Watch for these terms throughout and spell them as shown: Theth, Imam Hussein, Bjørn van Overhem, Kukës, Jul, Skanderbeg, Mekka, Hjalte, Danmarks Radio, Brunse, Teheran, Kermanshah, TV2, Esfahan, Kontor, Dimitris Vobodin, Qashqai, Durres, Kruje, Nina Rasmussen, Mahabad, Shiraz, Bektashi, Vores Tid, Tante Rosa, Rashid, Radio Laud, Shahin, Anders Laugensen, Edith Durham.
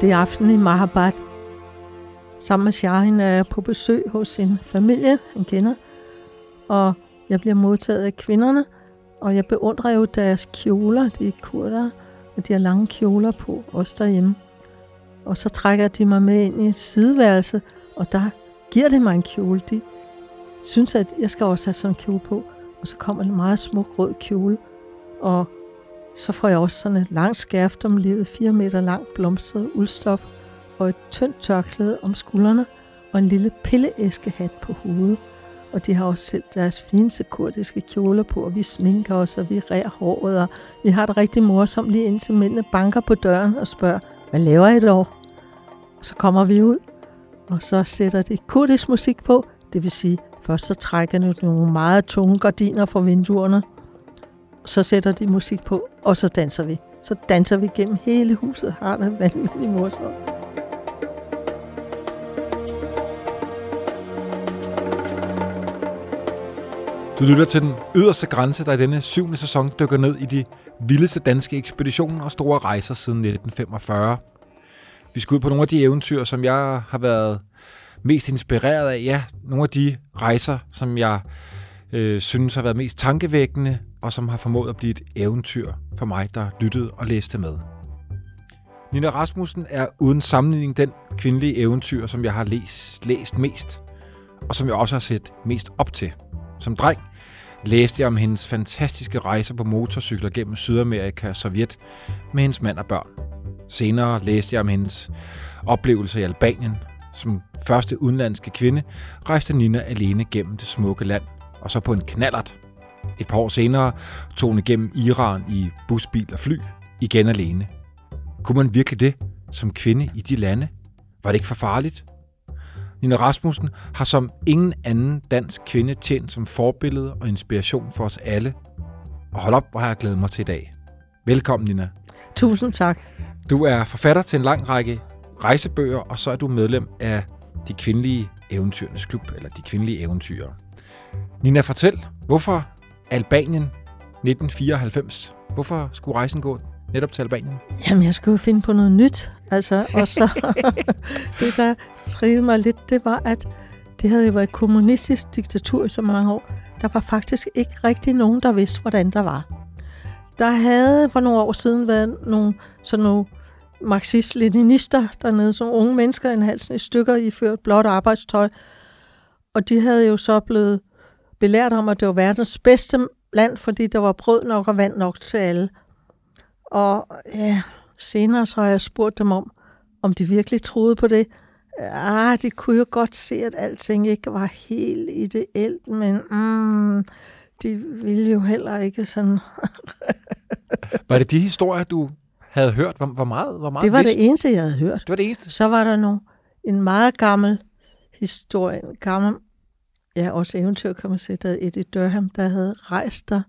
Det er aften i Mahabad. Sammen med Shahin er jeg på besøg hos sin familie, han kender. Og jeg bliver modtaget af kvinderne. Og jeg beundrer jo deres kjoler, de er kurder. Og de har lange kjoler på, også derhjemme. Og så trækker de mig med ind i et sideværelse. Og der giver det mig en kjole. De synes, at jeg skal også have sådan en kjole på. Og så kommer en meget smuk rød kjole. Og så får jeg også sådan et langt skærft om livet, 4 meter langt blomstret uldstof og et tyndt tørklæde om skuldrene og en lille pilleæskehat på hovedet. Og de har også selv deres fineste kurdiske kjoler på, og vi sminker os, og vi rærer håret, og vi har det rigtig morsomt lige indtil mændene banker på døren og spørger, hvad laver I dog? Og så kommer vi ud, og så sætter de kurdisk musik på, det vil sige, først så trækker de nogle meget tunge gardiner fra vinduerne, så sætter de musik på, og så danser vi. Så danser vi gennem hele huset, har det vanvittigt morsomt. Du lytter til Den Yderste Grænse, der i denne 7. sæson dykker ned i de vildeste danske ekspeditioner og store rejser siden 1945. Vi skal ud på nogle af de eventyr, som jeg har været mest inspireret af. Ja, nogle af de rejser, som jeg synes har været mest tankevækkende, og som har formået at blive et eventyr for mig, der lyttede og læste med. Nina Rasmussen er uden sammenligning den kvindelige eventyr, som jeg har læst mest, og som jeg også har set mest op til. Som dreng læste jeg om hendes fantastiske rejser på motorcykler gennem Sydamerika og Sovjet med hendes mand og børn. Senere læste jeg om hendes oplevelser i Albanien. Som første udenlandske kvinde rejste Nina alene gennem det smukke land, og så på en knallert. Et par år senere tog hun igennem Iran i busbil og fly, igen alene. Kunne man virkelig det som kvinde i de lande? Var det ikke for farligt? Nina Rasmussen har som ingen anden dansk kvinde tjent som forbillede og inspiration for os alle. Og hold op, hvor har jeg glædet mig til i dag. Velkommen, Nina. Tusind tak. Du er forfatter til en lang række rejsebøger, og så er du medlem af De Kvindelige Eventyrernes Klub, eller De Kvindelige Eventyrere. Nina, fortæl, hvorfor Albanien 1994? Hvorfor skulle rejsen gå netop til Albanien? Jamen, jeg skulle jo finde på noget nyt. Altså, og så det, der trillede mig lidt, det var, at det havde jo været kommunistisk diktatur i så mange år. Der var faktisk ikke rigtig nogen, der vidste, hvordan der var. Der havde for nogle år siden været nogle marxist-leninister dernede, som unge mennesker i halsen i stykker, iført blåt arbejdstøj. Og de havde jo så blevet belært om, at det var verdens bedste land, fordi der var brød nok og vand nok til alle. Og ja, senere så har jeg spurgt dem om de virkelig troede på det. Ah, de kunne jo godt se, at alting ikke var helt ideelt, men de ville jo heller ikke sådan. Var det de historier, du havde hørt? Hvor meget det var vidste? Det eneste, jeg havde hørt. Det var det eneste? Så var der en meget gammel historie, også eventyr, kan man sige, der hed Edith Durham, der havde rejst der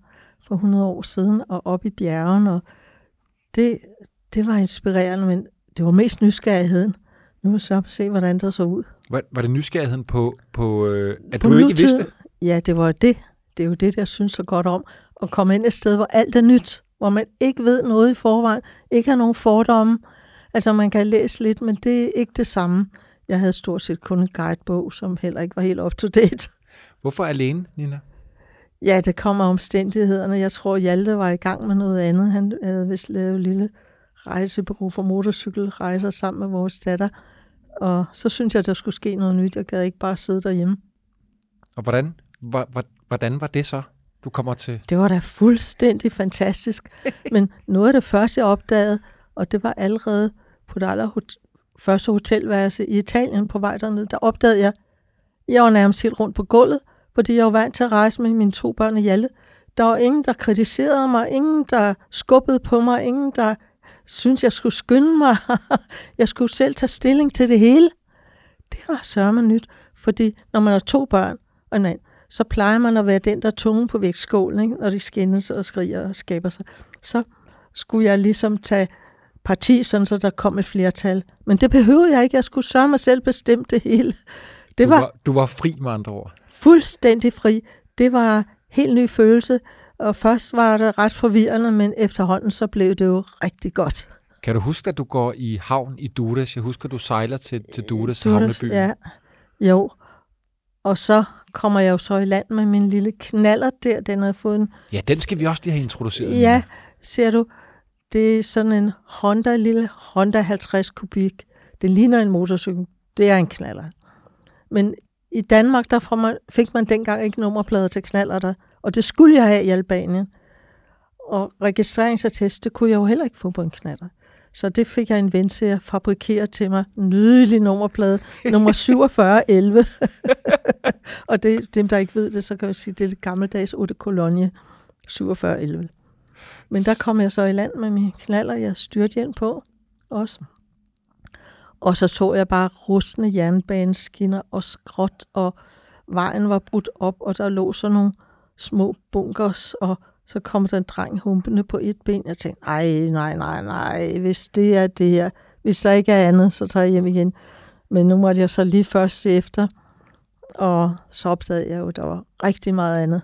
for 100 år siden og op i bjergen, og det var inspirerende, men det var mest nysgerrigheden. Nu må vi så se, hvordan det så ud. Var det nysgerrigheden på du ikke vidste? Ja, det var det. Det er jo det, jeg synes så godt om. At komme ind et sted, hvor alt er nyt, hvor man ikke ved noget i forvejen, ikke har nogen fordomme. Altså, man kan læse lidt, men det er ikke det samme. Jeg havde stort set kun en guidebog, som heller ikke var helt up-to-date. Hvorfor alene, Nina? Ja, det kommer omstændighederne. Jeg tror, Hjalte var i gang med noget andet. Han havde vist lavet en lille rejsebureau for motorcykelrejser sammen med vores datter. Og så synes jeg, der skulle ske noget nyt. Jeg gad ikke bare sidde derhjemme. Og hvordan var det så, du kommer til? Det var da fuldstændig fantastisk. Men noget af det første, jeg opdagede, og det var allerede på det første hotelværelse i Italien på vej dernede, der opdagede jeg, var nærmest helt rundt på gulvet, fordi jeg var vant til at rejse med mine 2 børn og Hjalte. Der var ingen, der kritiserede mig, ingen, der skubbede på mig, ingen, der syntes, jeg skulle skynde mig. Jeg skulle selv tage stilling til det hele. Det var sørme nyt, fordi når man har 2 børn og en mand, så plejer man at være den, der tunge på vægtskålen, ikke? Når de skændes og skriger og skaber sig. Så skulle jeg ligesom tage parti, sådan så der kom et flertal. Men det behøvede jeg ikke. Jeg skulle sørge mig selv bestemme det hele. Du var fri med andre ord. Fuldstændig fri. Det var en helt ny følelse. Og først var det ret forvirrende, men efterhånden så blev det jo rigtig godt. Kan du huske, at du går i havn i Durres? Jeg husker, at du sejler til Durres havneby. Ja, jo. Og så kommer jeg jo så i land med min lille knaller der, den har fået en... Ja, den skal vi også lige have introduceret. Ja, ser du. Det er sådan en Honda, lille Honda 50 kubik. Det ligner en motorcykel. Det er en knaller. Men i Danmark, der fik man dengang ikke nummerplader til knallerter, og det skulle jeg have i Albanien. Og registreringsattest, det kunne jeg jo heller ikke få på en knaller. Så det fik jeg en ven til at fabrikere til mig. Nydelig nummerplade, nummer 4711. Og det, dem, der ikke ved det, så kan jeg sige, det er det gammeldags 8 kolonje 4711. Men der kom jeg så i land med mine knaller, jeg styrte hjem på også. Og så jeg bare rustne jernbaneskinner og skråt, og vejen var brudt op, og der lå sådan nogle små bunkers, og så kom der en dreng humpende på et ben. Jeg tænkte, nej, hvis det er det her, hvis der ikke er andet, så tager jeg hjem igen. Men nu måtte jeg så lige først se efter, og så opdagede jeg jo, at der var rigtig meget andet.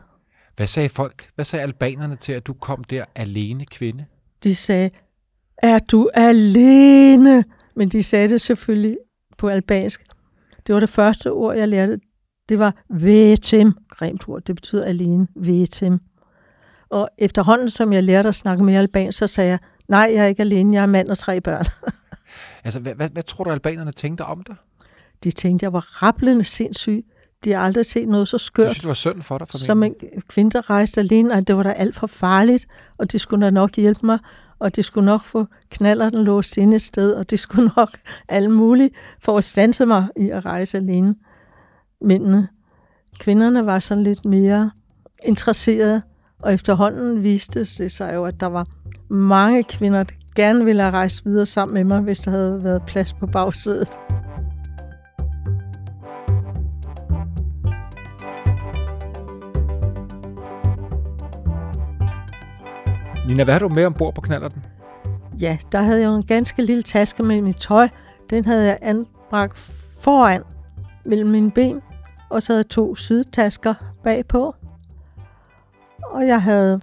Hvad sagde folk? Hvad sagde albanerne til, at du kom der alene kvinde? De sagde, er du alene? Men de sagde det selvfølgelig på albansk. Det var det første ord, jeg lærte. Det var vetim, grimt ord. Det betyder alene, vetim. Og efterhånden, som jeg lærte at snakke mere albansk, så sagde jeg, nej, jeg er ikke alene, jeg er mand og 3 børn. Altså, hvad tror du, albanerne tænkte om dig? De tænkte, jeg var rablende sindssyg. De har aldrig set noget så skørt. Det synes, det var synd for dig? Som en kvinde, der rejste alene, og det var da alt for farligt, og de skulle da nok hjælpe mig, og de skulle nok få knallerten låst inde et sted, og de skulle nok alt muligt for at standse mig i at rejse alene. Mændene. Kvinderne var sådan lidt mere interesserede, og efterhånden viste det sig jo, at der var mange kvinder, der gerne ville have rejst videre sammen med mig, hvis der havde været plads på bagsædet. Nina, hvad har du med ombord på knallerten? Ja, der havde jeg jo en ganske lille taske med mit tøj. Den havde jeg anbragt foran mellem mine ben, og så havde jeg 2 sidetasker bagpå. Og jeg havde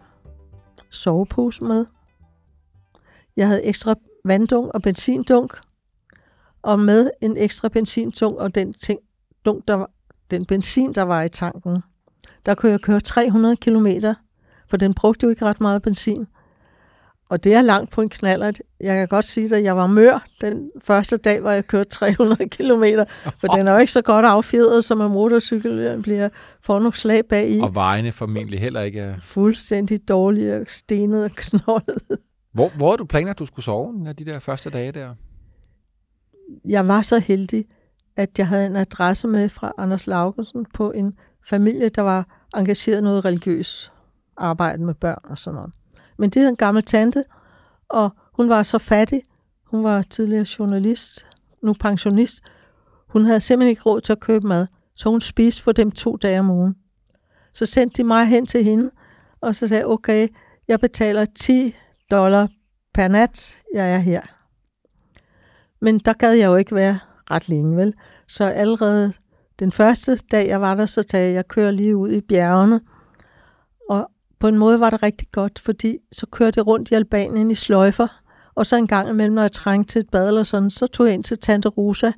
sovepose med. Jeg havde ekstra vanddunk og benzindunk, og med en ekstra benzindunk og den benzin, der var i tanken. Der kunne jeg køre 300 kilometer, for den brugte jo ikke ret meget benzin. Og det er langt på en knallert. Jeg kan godt sige, at jeg var mør den første dag, hvor jeg kørte 300 kilometer. For den er jo ikke så godt affjedret, som en motorcykel bliver for nogle slag bag i. Og vejene formentlig heller ikke er... Fuldstændig dårlige, stenede og knoldede. Hvor havde du planer, at du skulle sove af de der første dage der? Jeg var så heldig, at jeg havde en adresse med fra Anders Laugensen på en familie, der var engageret i noget religiøst arbejde med børn og sådan noget. Men det er en gammel tante, og hun var så fattig. Hun var tidligere journalist, nu pensionist. Hun havde simpelthen ikke råd til at købe mad, så hun spiste for dem 2 dage om ugen. Så sendte de mig hen til hende, og så sagde okay, jeg betaler $10 per nat, jeg er her. Men der gad jeg jo ikke være ret længe, vel? Så allerede den første dag, jeg var der, så sagde jeg kører lige ud i bjergene. Og på en måde var det rigtig godt, fordi så kørte jeg rundt i Albanien i sløjfer, og så en gang imellem, når jeg trængte til et bad eller sådan, så tog jeg ind til Tante Rosa,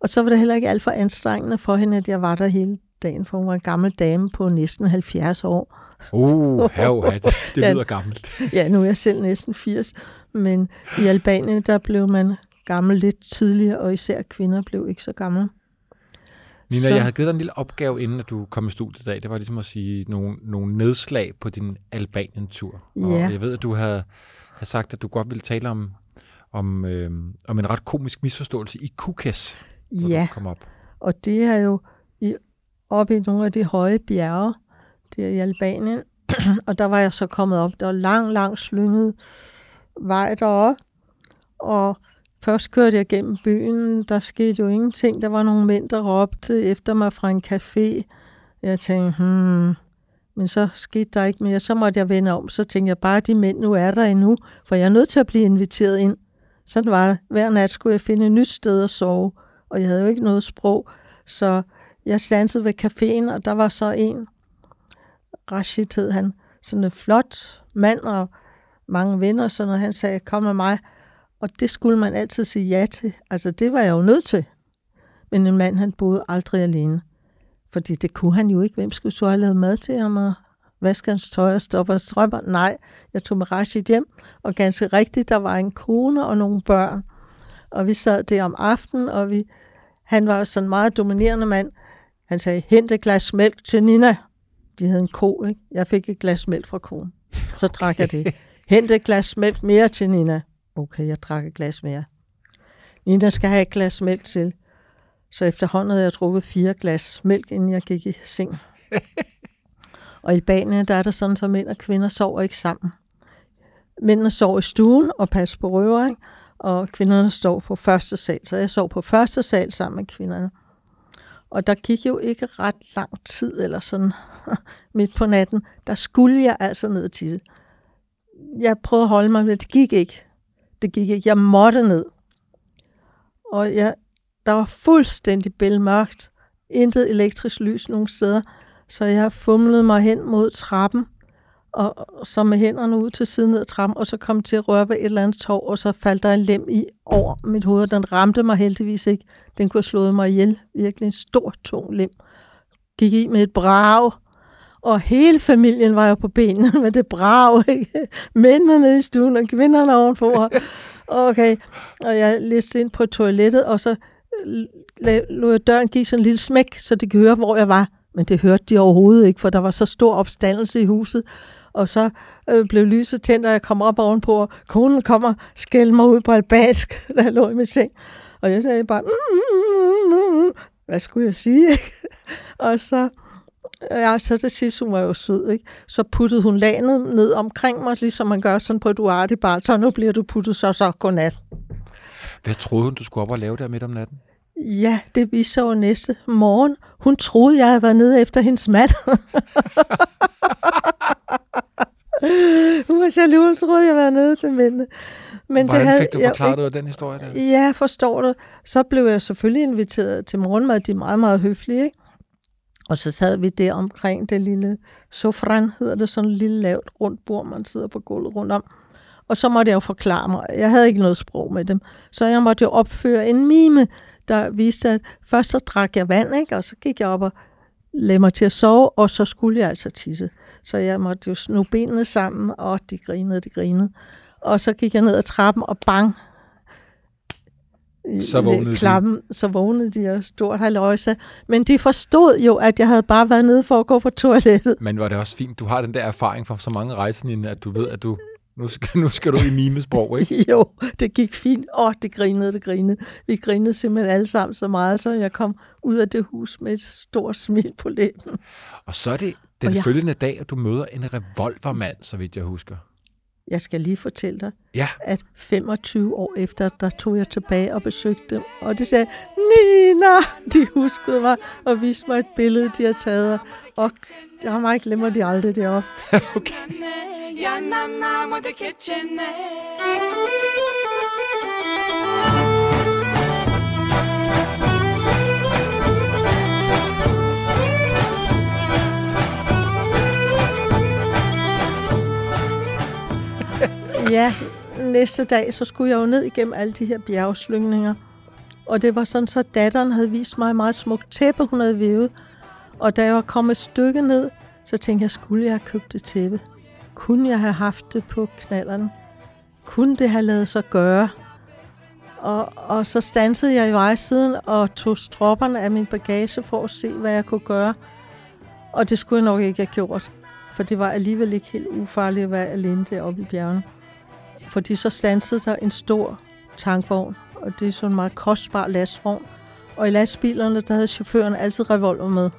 og så var det heller ikke alt for anstrengende for hende, at jeg var der hele dagen, for hun var en gammel dame på næsten 70 år. Det lyder gammelt. Ja, nu er jeg selv næsten 80, men i Albanien, der blev man gammel lidt tidligere, og især kvinder blev ikke så gamle. Nina, jeg har givet dig en lille opgave, inden at du kom i studiet i dag. Det var ligesom at sige nogle nedslag på din Albanien-tur. Ja. Og jeg ved, at du havde sagt, at du godt ville tale om en ret komisk misforståelse i Kukës, hvor du kom op. Og det er jo oppe i nogle af de høje bjerge der i Albanien. Og der var jeg så kommet op. Der var lang slynget vej derop. Og først kørte jeg gennem byen, der skete jo ingenting. Der var nogle mænd, der råbte efter mig fra en café. Jeg tænkte, men så skete der ikke mere. Så måtte jeg vende om, så tænkte jeg bare, at de mænd nu er der endnu, for jeg er nødt til at blive inviteret ind. Sådan var det. Hver nat skulle jeg finde et nyt sted at sove, og jeg havde jo ikke noget sprog. Så jeg standsede ved caféen, og der var så en, Rashid hed han, sådan en flot mand og mange venner, sådan noget. Han sagde, kom med mig. Og det skulle man altid sige ja til. Altså, det var jeg jo nødt til. Men en mand, han boede aldrig alene. Fordi det kunne han jo ikke. Hvem skulle så have lavet mad til ham og vaske hans tøj og stoppe hans strømper? Nej, jeg tog med Rashid hjem. Og ganske rigtigt, der var en kone og nogle børn. Og vi sad der om aftenen, og han var sådan en meget dominerende mand. Han sagde, hent et glas mælk til Nina. De havde en ko, ikke? Jeg fik et glas mælk fra konen. Så drak jeg det. Hent et glas mælk mere til Nina. Okay, jeg drak et glas mere. Nina skal have et glas mælk til. Så efterhånden havde jeg drukket 4 glas mælk, inden jeg gik i seng. Og i Albanien, der er der sådan, at mænd og kvinder sover ikke sammen. Mændene sover i stuen og passer på røver, ikke? Og kvinderne står på første sal. Så jeg sov på første sal sammen med kvinderne. Og der gik jo ikke ret lang tid, eller sådan midt på natten. Der skulle jeg altså ned til det. Jeg prøvede at holde mig, men det gik ikke. Jeg måtte ned. Og der var fuldstændig bælmørkt. Intet elektrisk lys nogen steder. Så jeg fumlede mig hen mod trappen, og så med hænderne ud til siden ned ad trappen, og så kom til at røre ved et eller andet tov, og så faldt der en lem i over mit hoved, og den ramte mig heldigvis ikke. Den kunne have slået mig ihjel. Virkelig en stor, tung lem. Gik i med et brag, og hele familien var jo på benene med det brag, ikke? Mændene nede i stuen, og kvinderne ovenpå. Okay, og jeg listede ind på toilettet, og så lod jeg døren give sådan en lille smæk, så de kunne høre, hvor jeg var. Men det hørte de overhovedet ikke, for der var så stor opstandelse i huset. Og så blev lyset tændt, og jeg kom op ovenpå, og konen kom og skældte mig ud på albansk, da jeg lå i min seng. Og jeg sagde bare, hvad skulle jeg sige? Og så til sidst, hun var jo sød, ikke? Så puttede hun lanet ned omkring mig, ligesom man gør sådan på et uartigt, så nu bliver du puttet, så godnat. Hvad troede hun, du skulle op og lave der midt om natten? Ja, det vi så næste morgen. Hun troede, jeg havde været nede efter hendes mand. Hun var jaloux, hun troede, jeg var nede til mændene. Men hvordan det havde, fik du forklaret ud af den historie der? Ja, forstår du. Så blev jeg selvfølgelig inviteret til morgenmad. De er meget, meget høflige, ikke? Og så sad vi der omkring det lille sofran, hedder det, sådan et lille lavt rundt bord, man sidder på gulvet rundt om. Og så måtte jeg jo forklare mig. Jeg havde ikke noget sprog med dem. Så jeg måtte jo opføre en mime, der viste, at først så drak jeg vand, ikke? Og så gik jeg op og lagde mig til at sove, og så skulle jeg altså tisse. Så jeg måtte jo snu benene sammen, og de grinede. Og så gik jeg ned ad trappen, og bang! Så vågnede de og stort halløjsa. Men de forstod jo, at jeg havde bare været nede for at gå på toilettet. Men var det også fint, du har den der erfaring fra så mange rejser, at du ved, at du... Nu skal du i mimesprog, ikke? Jo, det gik fint. Det grinede. Vi grinede simpelthen alle sammen så meget, så jeg kom ud af det hus med et stort smil på læben. Og så er det den følgende dag, at du møder en revolvermand, så vidt jeg husker. Jeg skal lige fortælle dig, at 25 år efter, der tog jeg tilbage og besøgte dem. Og de sagde, Nina! De huskede mig og viste mig et billede, de havde taget. Og jeg har meget glemmer de aldrig deroppe. Okay. Ja, næste dag, så skulle jeg jo ned igennem alle de her bjergslyngninger. Og det var sådan, så datteren havde vist mig et meget smukt tæppe, hun havde vævet. Og da jeg var kommet et stykke ned, så tænkte jeg, skulle jeg have købt det tæppe? Kunne jeg have haft det på knallerne? Kunne det have lavet sig gøre? Og så standsede jeg i vejsiden og tog stropperne af min bagage for at se, hvad jeg kunne gøre. Og det skulle jeg nok ikke have gjort. For det var alligevel ikke helt ufarligt at være alene deroppe i bjergene. Fordi så standsede der en stor tankvogn, og det er sådan en meget kostbar lastvogn. Og i lastbilerne, der havde chaufføren altid revolver med.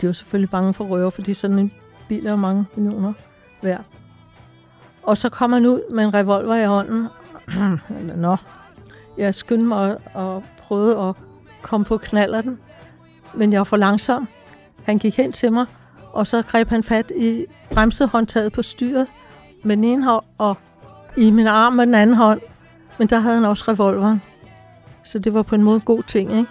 De var selvfølgelig bange for røver, fordi sådan en bil er mange millioner hver. Og så kom han ud med en revolver i hånden. Nå, jeg skyndte mig og prøvede at komme på knallerten, men jeg var for langsom. Han gik hen til mig, og så greb han fat i bremsehåndtaget på styret med den ene hånd og i min arm med den anden hånd. Men der havde han også revolveren. Så det var på en måde god ting, ikke?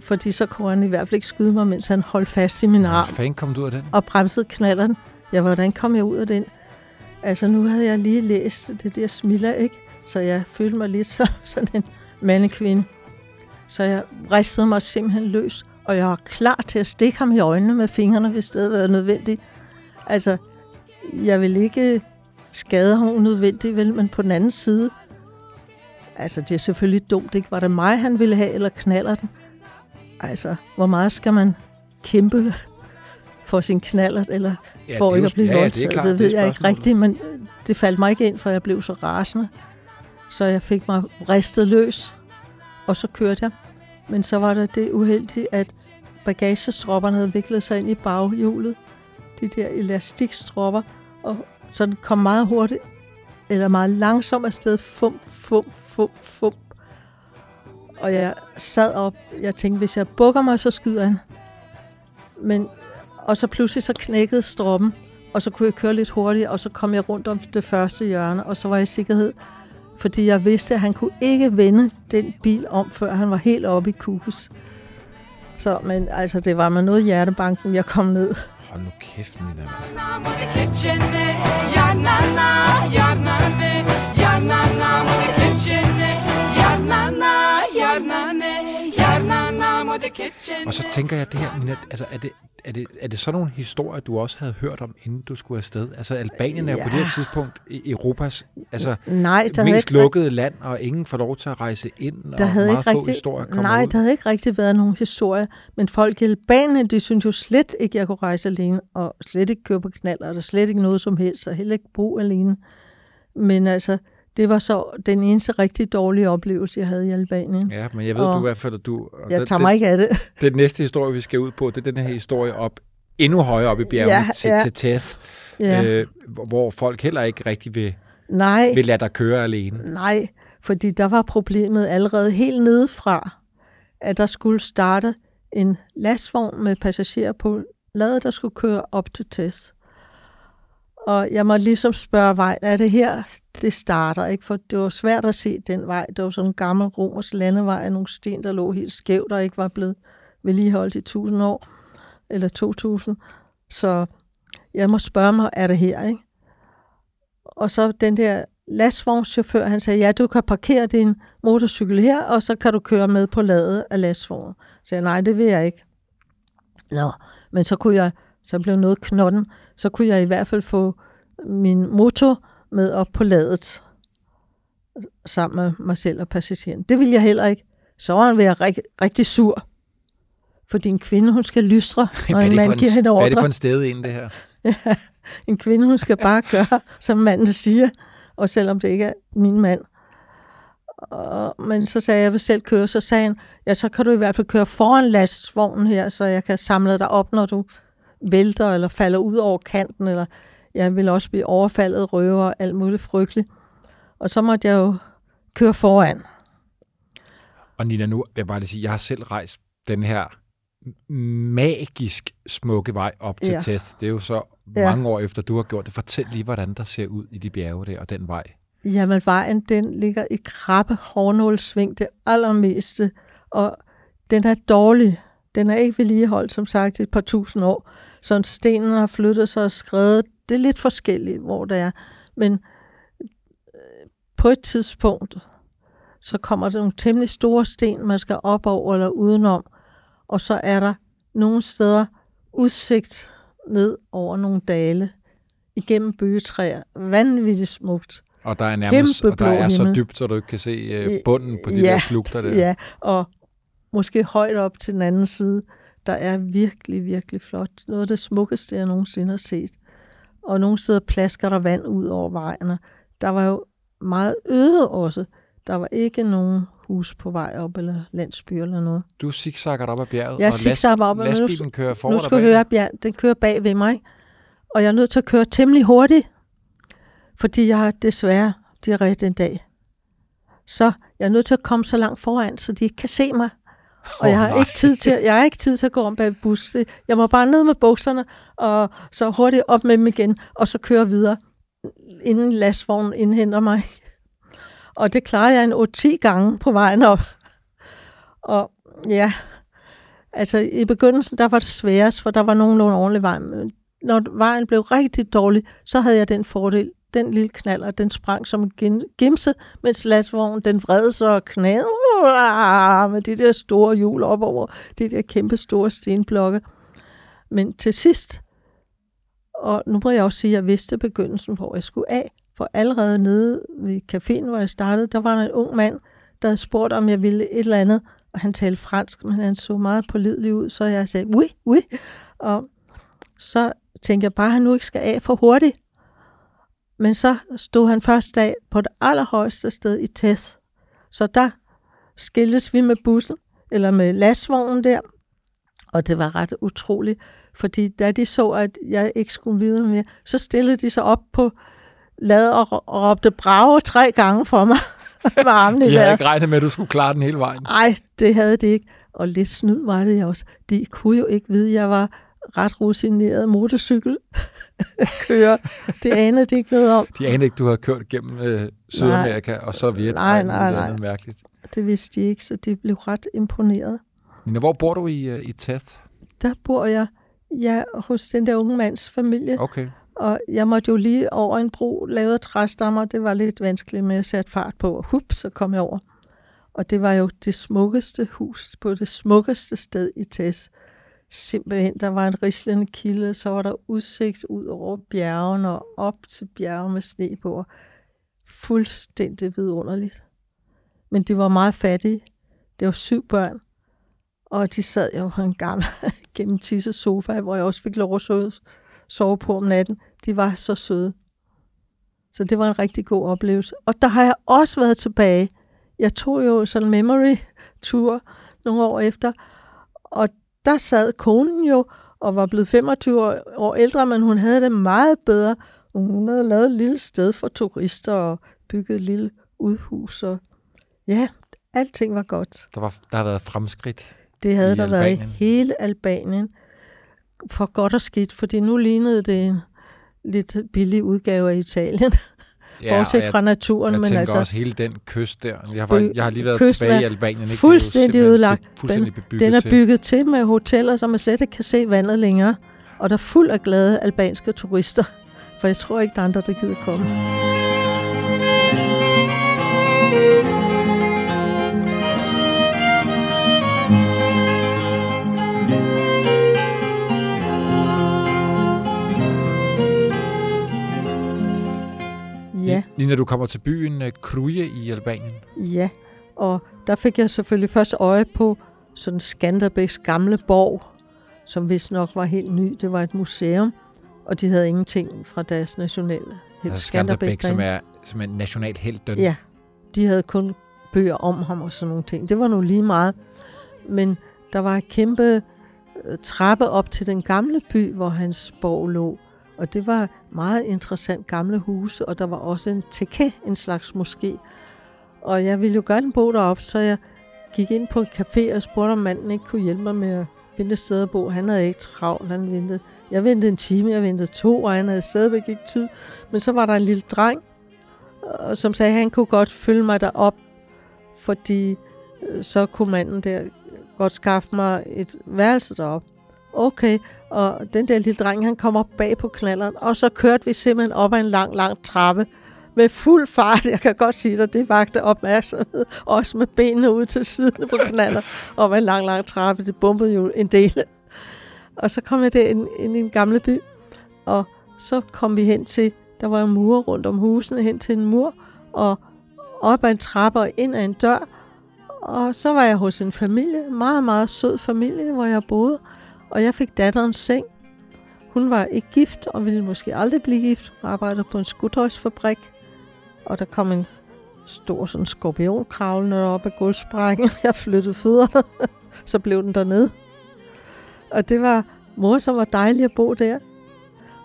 Fordi så kunne han i hvert fald ikke skyde mig, mens han holdt fast i min arm. Hvordan kom du ud af den? Og bremsede knalleren. Ja, hvordan kom jeg ud af den? Altså, nu havde jeg lige læst det der Smilla, ikke? Så jeg følte mig lidt som sådan en mandekvinde. Så jeg ristede mig simpelthen løs, og jeg var klar til at stikke ham i øjnene med fingrene, hvis det havde været nødvendigt. Altså, jeg ville ikke skade ham unødvendigt, vel, men på den anden side, altså, det er selvfølgelig dumt, ikke? Var det mig, han ville have, eller knaller den? Altså, hvor meget skal man kæmpe for sin knallert, eller ja, for ikke at blive voldtaget? Ja, det ved jeg ikke rigtigt, men det faldt mig ikke ind, for jeg blev så rasende. Så jeg fik mig ristet løs, og så kørte jeg. Men så var der det uheldige, at bagagestropperne havde viklet sig ind i baghjulet. De der elastikstropper, og så den kom meget hurtigt, eller meget langsomt afsted. Fum. Og jeg sad op, jeg tænkte, hvis jeg bukker mig, så skyder han. Men, og så pludselig så knækkede stroppen, og så kunne jeg køre lidt hurtigt, og så kom jeg rundt om det første hjørne, og så var jeg i sikkerhed, fordi jeg vidste, at han kunne ikke vende den bil om, før han var helt oppe i Kukës. Så, men altså, det var med noget hjertebanken, jeg kom ned. Hold nu kæft, Nina. Og så tænker jeg, det her, Nina, altså, er det sådan nogle historier, du også havde hørt om, inden du skulle afsted? Altså, Albanien er ja. På det her tidspunkt Europas altså, nej, mest lukkede land, og ingen får lov til at rejse ind, der og havde meget ikke få rigtig, historier kommer nej, ud. Nej, der havde ikke rigtig været nogen historier, men folk i Albanien, de synes jo slet ikke, jeg kunne rejse alene, og slet ikke køre på knaller, og slet ikke noget som helst, og heller ikke bo alene. Men altså, det var så den eneste rigtig dårlige oplevelse, jeg havde i Albanien. Ja, men jeg ved, og du i hvert fald, at du... Jeg tager mig ikke af det. Det næste historie, vi skal ud på, det er den her historie op endnu højere op i bjerget til Theth, hvor folk heller ikke rigtig vil lade dig køre alene. Nej, fordi der var problemet allerede helt nedefra, at der skulle starte en lastvogn med passagerer på ladet, der skulle køre op til Theth. Og jeg måtte ligesom spørge vejen, er det her, det starter, ikke? For det var svært at se den vej. Det var sådan en gammel romersk landevej af nogle sten, der lå helt skævt og ikke var blevet vedligeholdt i 1000 år, eller 2000. Så jeg måtte spørge mig, er det her, ikke? Og så den der lastvognschauffør, han sagde, ja, du kan parkere din motorcykel her, og så kan du køre med på ladet af lastvognen. Så jeg, nej, det vil jeg ikke. Nå, men så blev noget knotten, så kunne jeg i hvert fald få min motor med op på ladet, sammen med mig selv og passageren. Det ville jeg heller ikke. Så var han rigtig sur. Fordi en kvinde, hun skal lystre, når en mand giver hende ordre. Hvad er det for en sted inden det her? Ja, en kvinde, hun skal bare gøre, som manden siger, og selvom det ikke er min mand. Men så sagde jeg, jeg vil selv køre, så sagde han, ja, så kan du i hvert fald køre foran lastvognen her, så jeg kan samle dig op, når du vælter eller falder ud over kanten, eller jeg ville også blive overfaldet, røver og alt muligt frygteligt. Og så måtte jeg jo køre foran. Og Nina, nu vil jeg bare lige sige, jeg har selv rejst den her magisk smukke vej op til Theth. Det er jo så mange år efter, du har gjort det. Fortæl lige, hvordan der ser ud i de bjerge der og den vej. Jamen, vejen, den ligger i krabbe hårnålsving, det allermeste. Og den er dårlig. Den er ikke vedligeholdt, som sagt, et par tusind år. Så stenen har flyttet sig og skredet. Det er lidt forskelligt, hvor det er. Men på et tidspunkt, så kommer der nogle temmelig store sten, man skal op over eller udenom. Og så er der nogle steder udsigt ned over nogle dale, igennem bøgetræer. Vanvittigt smukt. Og der er nærmest, og der er så dybt, så du ikke kan se bunden på de der slugter der. Ja, og måske højt op til den anden side, der er virkelig, virkelig flot. Noget af det smukkeste, jeg nogensinde har set. Og nogle steder plasker der vand ud over vejene. Der var jo meget øde også. Der var ikke nogen hus på vej op, eller landsbyer eller noget. Du zigzagger op ad bjerget, jeg zigzagger op, og lastbilen kører foran dig. Nu skal jeg høre, bjerget, den kører bag ved mig. Og jeg er nødt til at køre temmelig hurtigt, fordi jeg har desværre diarré en dag. Så jeg er nødt til at komme så langt foran, så de ikke kan se mig. Og jeg har ikke tid til at gå om bag bus. Jeg må bare ned med bukserne, og så hurtigt op med dem igen, og så køre videre, inden lastvognen indhenter mig. Og det klarer jeg en 8-10 gange på vejen op. Og ja, altså i begyndelsen, der var det sværest, for der var nogenlunde ordentlig vej. Men når vejen blev rigtig dårlig, så havde jeg den fordel, Den lille knaller, den sprang som en gimse, mens lastvognen den vred sig og knadrede med de der store hjul op over de der kæmpe store stenblokke. Men til sidst, og nu må jeg også sige, at jeg vidste begyndelsen, hvor jeg skulle af, for allerede nede ved caféen, hvor jeg startede, der var der en ung mand, der havde spurgt, om jeg ville et eller andet, og han talte fransk, men han så meget pålidelig ud, så jeg sagde, oui, oui, og så tænkte jeg bare, at han nu ikke skal af for hurtigt. Men så stod han første dag på det allerhøjeste sted i Theth. Så der skiltes vi med bussen, eller med lastvognen der. Og det var ret utroligt, fordi da de så, at jeg ikke skulle videre mere, så stillede de sig op på ladet og råbte bravo 3 gange for mig. De havde ikke regnet med, at du skulle klare den hele vejen. Nej, det havde de ikke. Og lidt snyd var det også. De kunne jo ikke vide, at jeg var ret rutineret motorcykelkører. Det anede de ikke noget om. De anede ikke, du havde kørt gennem Sydamerika og så Vietnam. Nej. Det mærkeligt. Det vidste de ikke, så de blev ret imponeret. Nina, hvor bor du i Theth? Der bor jeg hos den der unge mands familie. Okay. Og jeg måtte jo lige over en bro lave træstammer. Det var lidt vanskeligt med at sætte fart på. Hup, så kom jeg over. Og det var jo det smukkeste hus på det smukkeste sted i Theth. Simpelthen, der var en rislende kilde, så var der udsigt ud over bjergen og op til bjerge med sne på. Fuldstændig vidunderligt. Men de var meget fattige. Det var 7 børn. Og de sad jo på en gammel gennem tisse sofa, hvor jeg også fik lov at sove på om natten. De var så søde. Så det var en rigtig god oplevelse. Og der har jeg også været tilbage. Jeg tog jo sådan en memory-tur nogle år efter, og der sad konen jo og var blevet 25 år ældre, men hun havde det meget bedre. Hun havde lavet et lille sted for turister og bygget et lille udhus. Og ja, alting var godt. Der har været fremskridt. Det havde der været i hele Albanien. For godt og skidt, fordi nu lignede det en lidt billig udgave af Italien. Ja, bortset fra naturen. Jeg tænker også hele den kyst der. Jeg har lige været tilbage i Albanien. Ikke? Fuldstændig ødelagt. Den er bygget til med hoteller, så man slet ikke kan se vandet længere. Og der er fuld af glade albanske turister. For jeg tror ikke, der er andre, der gider komme. Ja. Nina, du kommer til byen Kruje i Albanien. Ja, og der fik jeg selvfølgelig først øje på sådan Skanderbegs gamle borg, som vist nok var helt ny. Det var et museum, og de havde ingenting fra deres nationale. Altså Skanderbeg, som er nationalt helten. Ja, de havde kun bøger om ham og sådan nogle ting. Det var nu lige meget. Men der var en kæmpe trappe op til den gamle by, hvor hans borg lå. Og det var meget interessant gamle huse, og der var også en teke, en slags moské. Og jeg ville jo gerne bo deroppe, så jeg gik ind på et café og spurgte, om manden ikke kunne hjælpe mig med at finde et sted at bo. Han havde ikke travlt, han ventede. Jeg ventede en time, jeg ventede 2, og han havde stadigvæk ikke tid. Men så var der en lille dreng, som sagde, at han kunne godt følge mig derop, fordi så kunne manden der godt skaffe mig et værelse derop. Okay, og den der lille dreng, han kom op bag på knalleren, og så kørte vi simpelthen op ad en lang, lang trappe med fuld fart. Jeg kan godt sige dig, det vagte opmærksomhed, også med benene ude til siden på knaller, op ad en lang, lang trappe. Det bumpede jo en del. Og så kom jeg ind i en gamle by, og så kom vi hen til, der var en mur rundt om husene, hen til en mur, og op ad en trappe og ind ad en dør. Og så var jeg hos en familie, en meget, meget sød familie, hvor jeg boede. Og jeg fik datterens seng. Hun var ikke gift, og ville måske aldrig blive gift. Hun arbejdede på en skudtøjsfabrik. Og der kom en stor sådan skorpion kravlende op ad gulvsprækken. Jeg flyttede fødderne, så blev den dernede. Og det var mor, som var dejlig at bo der.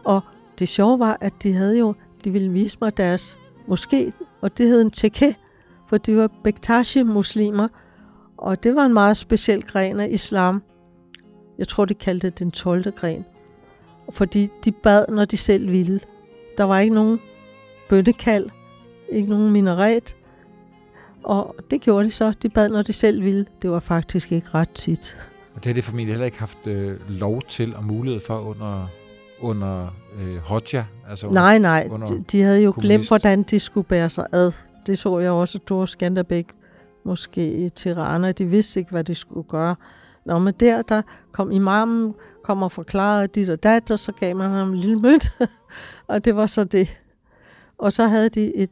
Og det sjove var, at de ville vise mig deres moské, og det hed en teke, for de var Bektashi-muslimer. Og det var en meget speciel gren af islam. Jeg tror, de kaldte det den 12. gren. Fordi de bad, når de selv ville. Der var ikke nogen bønnekald, ikke nogen minaret. Og det gjorde de så. De bad, når de selv ville. Det var faktisk ikke ret tit. Og det har de formentlig heller ikke haft lov til og mulighed for under under Hodja? Altså nej, de havde jo glemt, hvordan de skulle bære sig ad. Det så jeg også, at du og Skanderbeg måske i Teheran, og de vidste ikke, hvad de skulle gøre. Nå, men der kom imamen, kom og forklarede dit og dat, og så gav man ham en lille mønt, og det var så det. Og så havde de et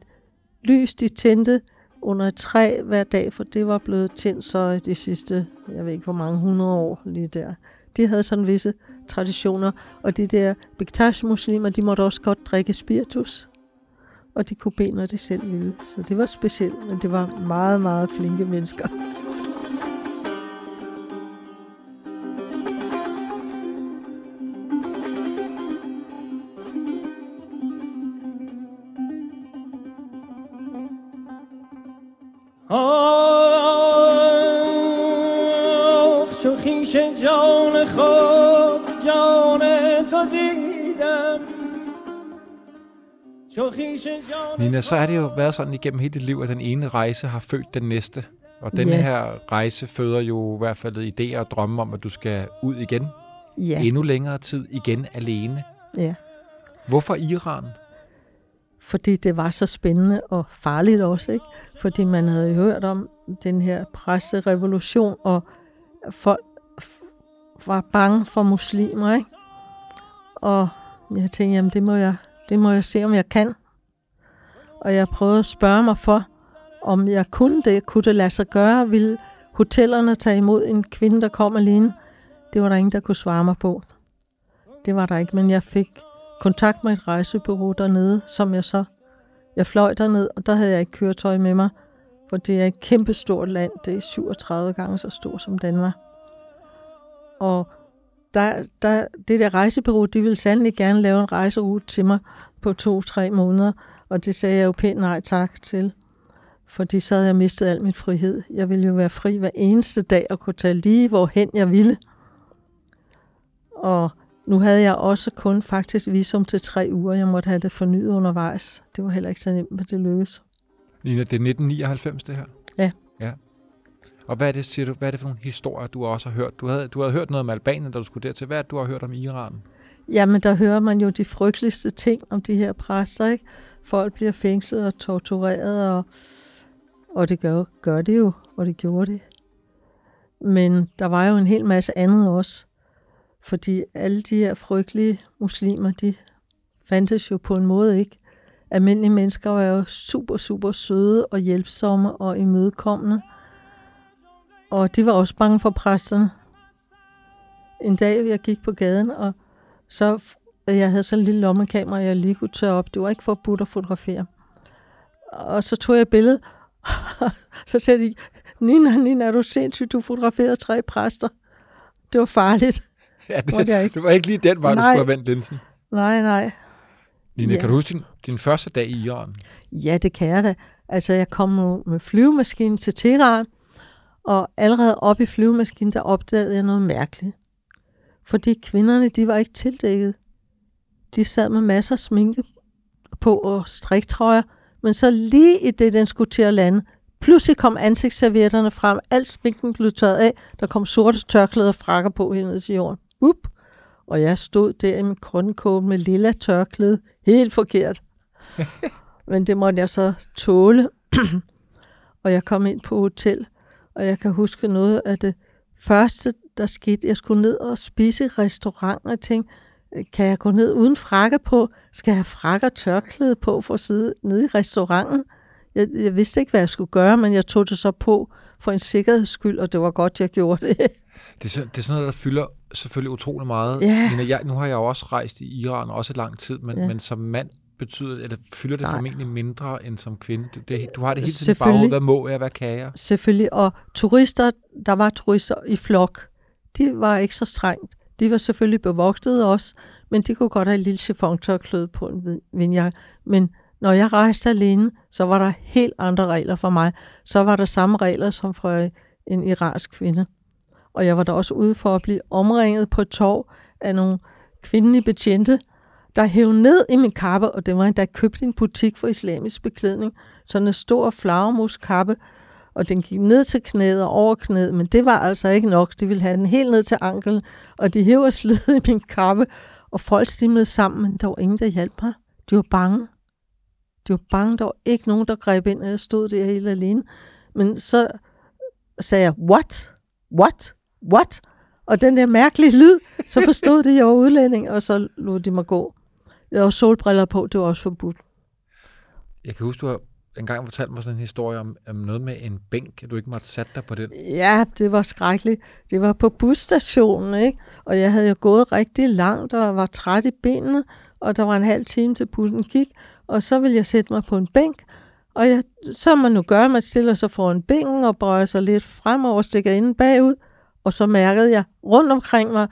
lys, de tændte under et træ hver dag, for det var blevet tændt så de sidste, jeg ved ikke hvor mange 100 år lige der. De havde sådan visse traditioner, og de der Bektashi-muslimer, de måtte også godt drikke spiritus, og de kunne bede, når de selv ville. Så det var specielt, men det var meget, meget flinke mennesker. Nina, så har det jo været sådan igennem hele dit liv, at den ene rejse har født den næste. Og denne her rejse føder jo i hvert fald idéer og drømme om, at du skal ud igen. Ja. Endnu længere tid igen alene. Ja. Hvorfor Iran? Fordi det var så spændende og farligt også, ikke? Fordi man havde hørt om den her presserevolution, og folk var bange for muslimer, ikke? Og jeg tænkte, jamen det må jeg se, om jeg kan. Og jeg prøvede at spørge mig for, om jeg kunne det. Kunne det lade sig gøre? Ville hotellerne tage imod en kvinde, der kom alene? Det var der ingen, der kunne svare mig på. Det var der ikke, men jeg fik kontakt med et rejsebureau dernede, som jeg fløj derned, og der havde jeg ikke køretøj med mig, for det er et kæmpestort land. Det er 37 gange så stort som Danmark. Og det der rejsebureau, de ville sandelig gerne lave en rejserute til mig på 2-3 måneder, og det sagde jeg jo pænt nej tak til, fordi så havde jeg mistet al min frihed. Jeg ville jo være fri hver eneste dag og kunne tage lige hvorhen jeg ville. Og nu havde jeg også kun faktisk visum til 3 uger. Jeg måtte have det fornyet undervejs. Det var heller ikke så nemt, at det lykkedes. Nina, det er 1999 det her? Ja. Og hvad er det, siger du, hvad er det for en historie, du også har hørt? Du havde hørt noget om Albanien, da du skulle dertil. Hvad er det, du har hørt om Iran? Jamen, der hører man jo de frygteligste ting om de her præster, ikke? Folk bliver fængslet og tortureret, og det gør det jo, og det gjorde det. Men der var jo en hel masse andet også, fordi alle de her frygtelige muslimer, de fandtes jo på en måde ikke. Almindelige mennesker var jo super, super søde og hjælpsomme og imødekommende, og de var også bange for præsterne. En dag, jeg gik på gaden, og så jeg havde sådan en lille lommekamera, jeg lige kunne tørre op. Det var ikke forbudt at fotografere. Og så tog jeg et billede, og så sagde de, Nina, er du sindssyg, du fotograferede 3 præster. Det var farligt. Ja, det var ikke lige den vej, du skulle have vendt linsen. Nej. Nina, kan du huske din første dag i Iran? Ja, det kan jeg da. Altså, jeg kom med flyvemaskinen til Teheran, og allerede op i flyvemaskinen, der opdagede jeg noget mærkeligt. Fordi kvinderne, de var ikke tildækket. De sad med masser af sminke på og striktrøjer, men så lige i det, den skulle til at lande, pludselig kom ansigtsservietterne frem, alt sminken blev tørret af, der kom sorte tørklæder og frakker på hende til jorden. Og jeg stod der i min grønkåbe med lilla tørklæde, helt forkert. Men det måtte jeg så tåle. Og jeg kom ind på hotel, og jeg kan huske noget af det første, der skete. Jeg skulle ned og spise i restauranter, og tænkte, kan jeg gå ned uden frakker på? Skal jeg have frakker og tørklæde på for at sidde nede i restauranten? Jeg vidste ikke, hvad jeg skulle gøre, men jeg tog det så på for en sikkerheds skyld, og det var godt, jeg gjorde det. Det er sådan noget, der fylder selvfølgelig utrolig meget. Ja. Nina, nu har jeg jo også rejst i Iran også lang tid, men som mand fylder det formentlig mindre end som kvinde. Du har det hele tiden bagud, hvad må jeg, hvad kan jeg? Selvfølgelig, og der var turister i flok. De var ikke så strengt. De var selvfølgelig bevogtede også, men de kunne godt have et lille chiffontørklæde på en vindjakke. Men når jeg rejste alene, så var der helt andre regler for mig. Så var der samme regler som for en iransk kvinde. Og jeg var da også ude for at blive omringet på et torv af nogle kvindelige betjente, der hæv ned i min kappe, og det var en, der købte en butik for islamisk beklædning. Sådan en stor flagermuskappe, og den gik ned til knæet og over knæet, men det var altså ikke nok. De ville have den helt ned til anklen, og de hæv og slid i min kappe, Og folk stimlede sammen, men der var ingen, der hjalp mig. De var bange. Der var ikke nogen, der greb ind, og jeg stod der helt alene. Men så sagde jeg, what? Og den der mærkelige lyd, så forstod det, jeg var udlænding, og så lod de mig gå. Jeg havde solbriller på, det var også forbudt. Jeg kan huske, du har engang fortalt mig sådan en historie om noget med en bænk, du ikke måtte sætte dig på den. Ja, det var skrækkeligt. Det var på busstationen, ikke? Og jeg havde jo gået rigtig langt, og var træt i benene, og der var en halv time til bussen gik, og så ville jeg sætte mig på en bænk, og så man nu gør, man stiller sig foran bænken, og bøjer sig lidt fremover, og stikker inden bagud, og så mærkede jeg rundt omkring mig,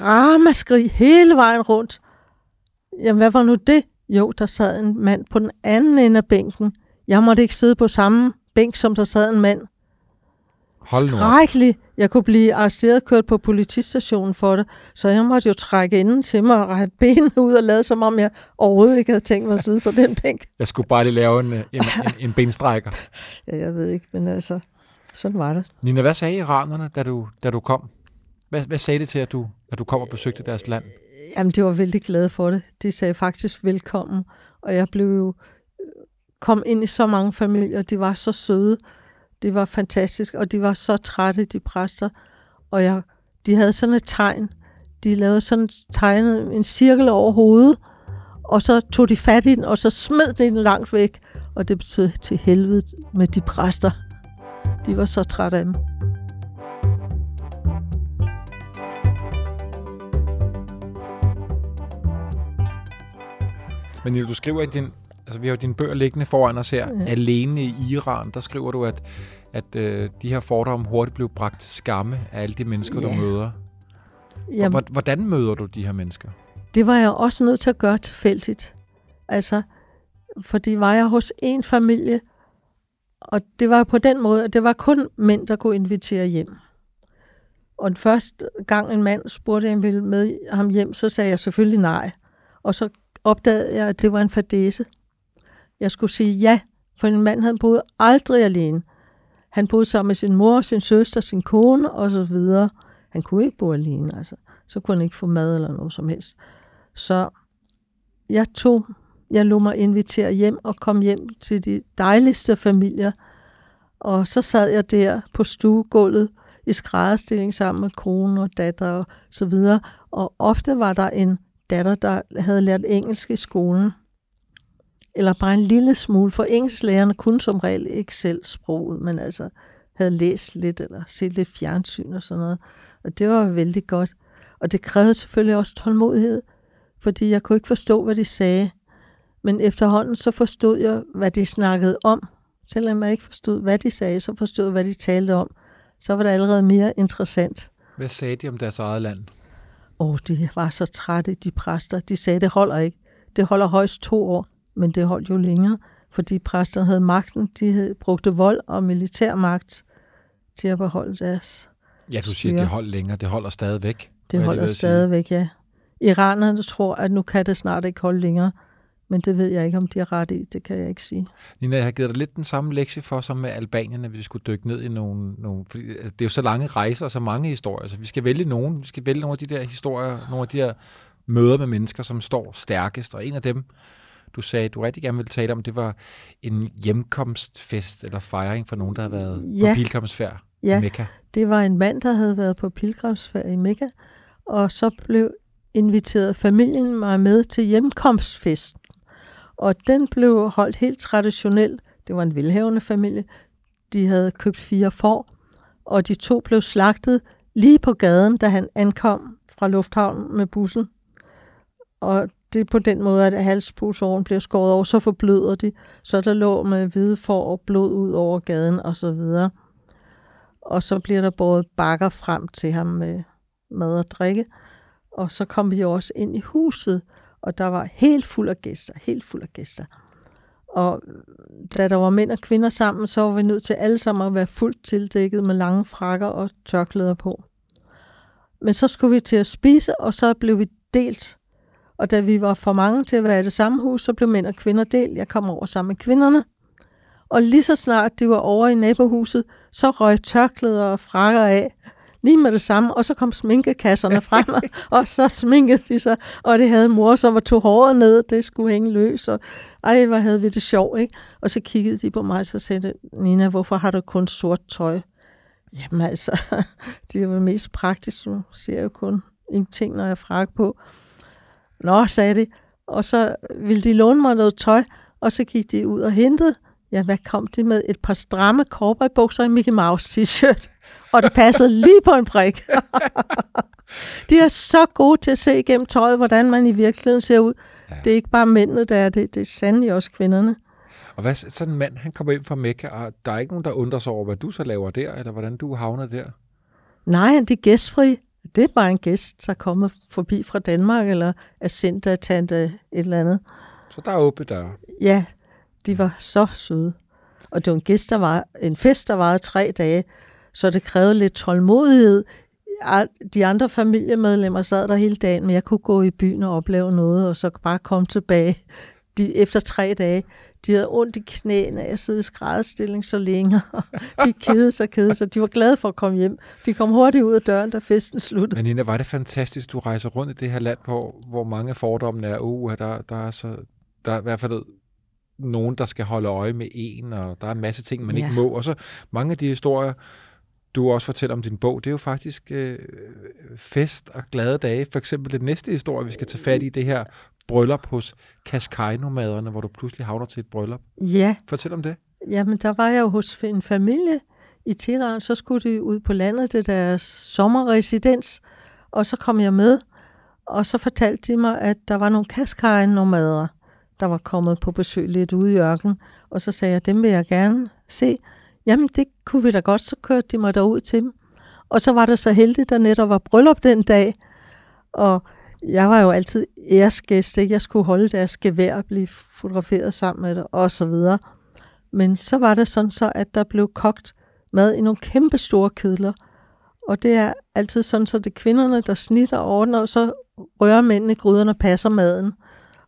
ramaskrig hele vejen rundt. Jamen, hvad var nu det? Jo, der sad en mand på den anden ende af bænken. Jeg måtte ikke sidde på samme bænk, som der sad en mand. Skrækkeligt. Jeg kunne blive arresteret og kørt på politistationen for det, så jeg måtte jo trække inden til mig og rette benene ud og lade, som om jeg overhovedet ikke havde tænkt mig at sidde på den bænk. Jeg skulle bare lige lave en benstrækker. Ja, jeg ved ikke, men altså, sådan var det. Nina, hvad sagde iranerne, da du kom? Hvad sagde det til, at du kom og besøgte deres land? Jamen, det var vældig glade for det. De sagde faktisk velkommen, og jeg blev jo kom ind i så mange familier. De var så søde. Det var fantastisk, og de var så trætte, de præster. Og de havde sådan et tegn. De lavede sådan et tegn, en cirkel over hovedet, og så tog de fat i den, og så smed de den langt væk. Og det betød til helvede med de præster. De var så trætte af dem. Men Nina, du skriver i din... Altså, vi har jo dine bøger liggende foran os her. Ja. Alene i Iran, der skriver du, at de her fordomme hurtigt blev bragt til skamme af alle de mennesker, du møder. Og hvordan møder du de her mennesker? Det var jeg også nødt til at gøre tilfældigt. Altså, fordi var jeg hos en familie, og det var på den måde, at det var kun mænd, der kunne invitere hjem. Og den første gang en mand spurgte, om jeg ville med ham hjem, så sagde jeg selvfølgelig nej. Og så opdagede jeg, at det var en fadese. Jeg skulle sige ja, for en mand, han boede aldrig alene. Han boede sammen med sin mor, sin søster, sin kone og så videre. Han kunne ikke bo alene, altså. Så kunne han ikke få mad eller noget som helst. Så jeg lod mig invitere hjem og kom hjem til de dejligste familier. Og så sad jeg der på stuegulvet i skrædderstilling sammen med kone og datter og så videre. Og ofte var der en datter, der havde lært engelsk i skolen. Eller bare en lille smule, for engelsklærerne kunne som regel ikke selv sproget, men altså havde læst lidt eller set lidt fjernsyn og sådan noget. Og det var vældig godt. Og det krævede selvfølgelig også tålmodighed, fordi jeg kunne ikke forstå, hvad de sagde. Men efterhånden så forstod jeg, hvad de snakkede om. Selvom jeg ikke forstod, hvad de sagde, så forstod jeg, hvad de talte om. Så var det allerede mere interessant. Hvad sagde de om deres eget land? De var så trætte, de præster. De sagde, det holder ikke. Det holder højst 2 år. Men det holdt jo længere, fordi præsterne havde magten. De brugte vold og militærmagt til at beholde deres Ja, du siger, at det holdt længere. Det holder stadigvæk. Det holder stadigvæk, ja. Iranerne tror, at nu kan det snart ikke holde længere. Men det ved jeg ikke, om de har ret i. Det kan jeg ikke sige. Nina, jeg har givet dig lidt den samme lektie for, som med albanierne, hvis vi skulle dykke ned i nogle fordi, altså, det er jo så lange rejser og så mange historier. Så vi skal vælge nogen. Vi skal vælge nogle af de der historier, nogle af de der møder med mennesker, som står stærkest. Og en af dem, du sagde, du rigtig gerne ville tale om, det var en hjemkomstfest eller fejring for nogen, der havde været på pilgrimsfærd i Mekka. Det var en mand, der havde været på pilgrimsfærd i Mekka, og så blev inviteret familien mig med til hjemkomstfesten. Og den blev holdt helt traditionelt. Det var en velhavende familie. De havde købt 4 får, og de 2 blev slagtet lige på gaden, da han ankom fra lufthavnen med bussen. Og det er på den måde, at halspulsåren bliver skåret over, så forbløder de. Så der lå med hvide får og blod ud over gaden og så videre. Og så bliver der båret bakker frem til ham med mad og drikke. Og så kom vi også ind i huset, og der var helt fuld af gæster. Og da der var mænd og kvinder sammen, så var vi nødt til alle sammen at være fuldt tildækket med lange frakker og tørklæder på. Men så skulle vi til at spise, og så blev vi delt. Og da vi var for mange til at være i det samme hus, så blev mænd og kvinder delt. Jeg kom over sammen med kvinderne. Og lige så snart de var over i nabohuset, så røg tørklæder og frakker af. lige med det samme, og så kom sminkekasserne frem, og så sminkede de sig, og det havde mor, som tog håret ned, det skulle hænge løs, og ej, hvor havde vi det sjovt, ikke? Og så kiggede de på mig, og sagde, Nina, hvorfor har du kun sort tøj? Jamen altså, det er jo mest praktisk, så ser jeg jo kun ingenting, når jeg har frakke på. Nå, sagde de, og så ville de låne mig noget tøj, og så gik de ud og hentede, ja, hvad kom det med? Et par stramme cowboybukser og en Mickey Mouse t-shirt. Og det passede lige på en prik. De er så gode til at se igennem tøjet, hvordan man i virkeligheden ser ud. Ja. Det er ikke bare mændene, der er det. Det er sandelig også kvinderne. Og hvad, sådan en mand, han kommer ind fra Mekka, og der er ikke nogen, der undrer sig over, hvad du så laver der, eller hvordan du havner der? Nej, de er gæstfri. Det er bare en gæst, der kommer forbi fra Danmark, eller er sendt af tante et eller andet. Så der er åbent der. Ja, de var så søde. Og det var en gæst, der var en fest, der varede 3 dage, så det krævede lidt tålmodighed. De andre familiemedlemmer sad der hele dagen, men jeg kunne gå i byen og opleve noget, og så bare komme tilbage. De, efter 3 dage, de havde ondt i knæene, og jeg sidde i skrædderstilling så længe, og de kedede sig. De var glade for at komme hjem. De kom hurtigt ud af døren, da festen sluttede. Men Nina, var det fantastisk, du rejser rundt i det her land, hvor mange fordomme er, der er i hvert fald nogen, der skal holde øje med en, og der er en masse ting, man ikke må. Og så mange af de historier, du også fortæller om din bog, det er jo faktisk fest og glade dage. For eksempel den næste historie, vi skal tage fat i, det her bryllup hos Qashqai-nomaderne, hvor du pludselig havner til et bryllup. Ja. Fortæl om det. Jamen, der var jeg jo hos en familie i Teheran, så skulle de ud på landet, det deres sommerresidens, og så kom jeg med, og så fortalte de mig, at der var nogle Qashqai-nomader, der var kommet på besøg lidt ude i ørkenen, og så sagde jeg, dem vil jeg gerne se. Jamen, det kunne vi da godt, så kørte de mig derud til dem. Og så var det så heldigt, der netop var bryllup den dag, og jeg var jo altid æresgæst, ikke? Jeg skulle holde deres gevær og blive fotograferet sammen med det, og så videre. Men så var det sådan så, at der blev kogt mad i nogle kæmpe store kedler, og det er altid sådan, så det er kvinderne, der snitter og ordner, og så rører mændene gryderne og passer maden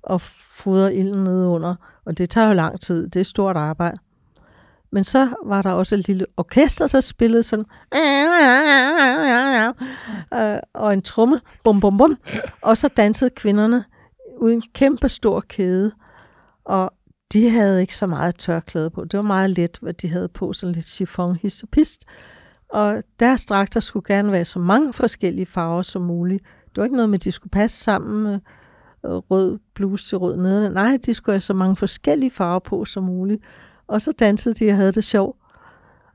og fodrer ilden nedenunder, og det tager jo lang tid, det er stort arbejde. Men så var der også et lille orkester, der spillede sådan, og en tromme, bum, bum, bum. Og så dansede kvinderne uden en kæmpe stor kæde, og de havde ikke så meget tørklæde på. Det var meget let, hvad de havde på, sådan lidt chiffon, his og pist. Og deres dragter skulle gerne være så mange forskellige farver som muligt. Det var ikke noget med, at de skulle passe sammen med rød bluse til rød nede. Nej, de skulle have så mange forskellige farver på som muligt. Og så dansede de og havde det sjovt.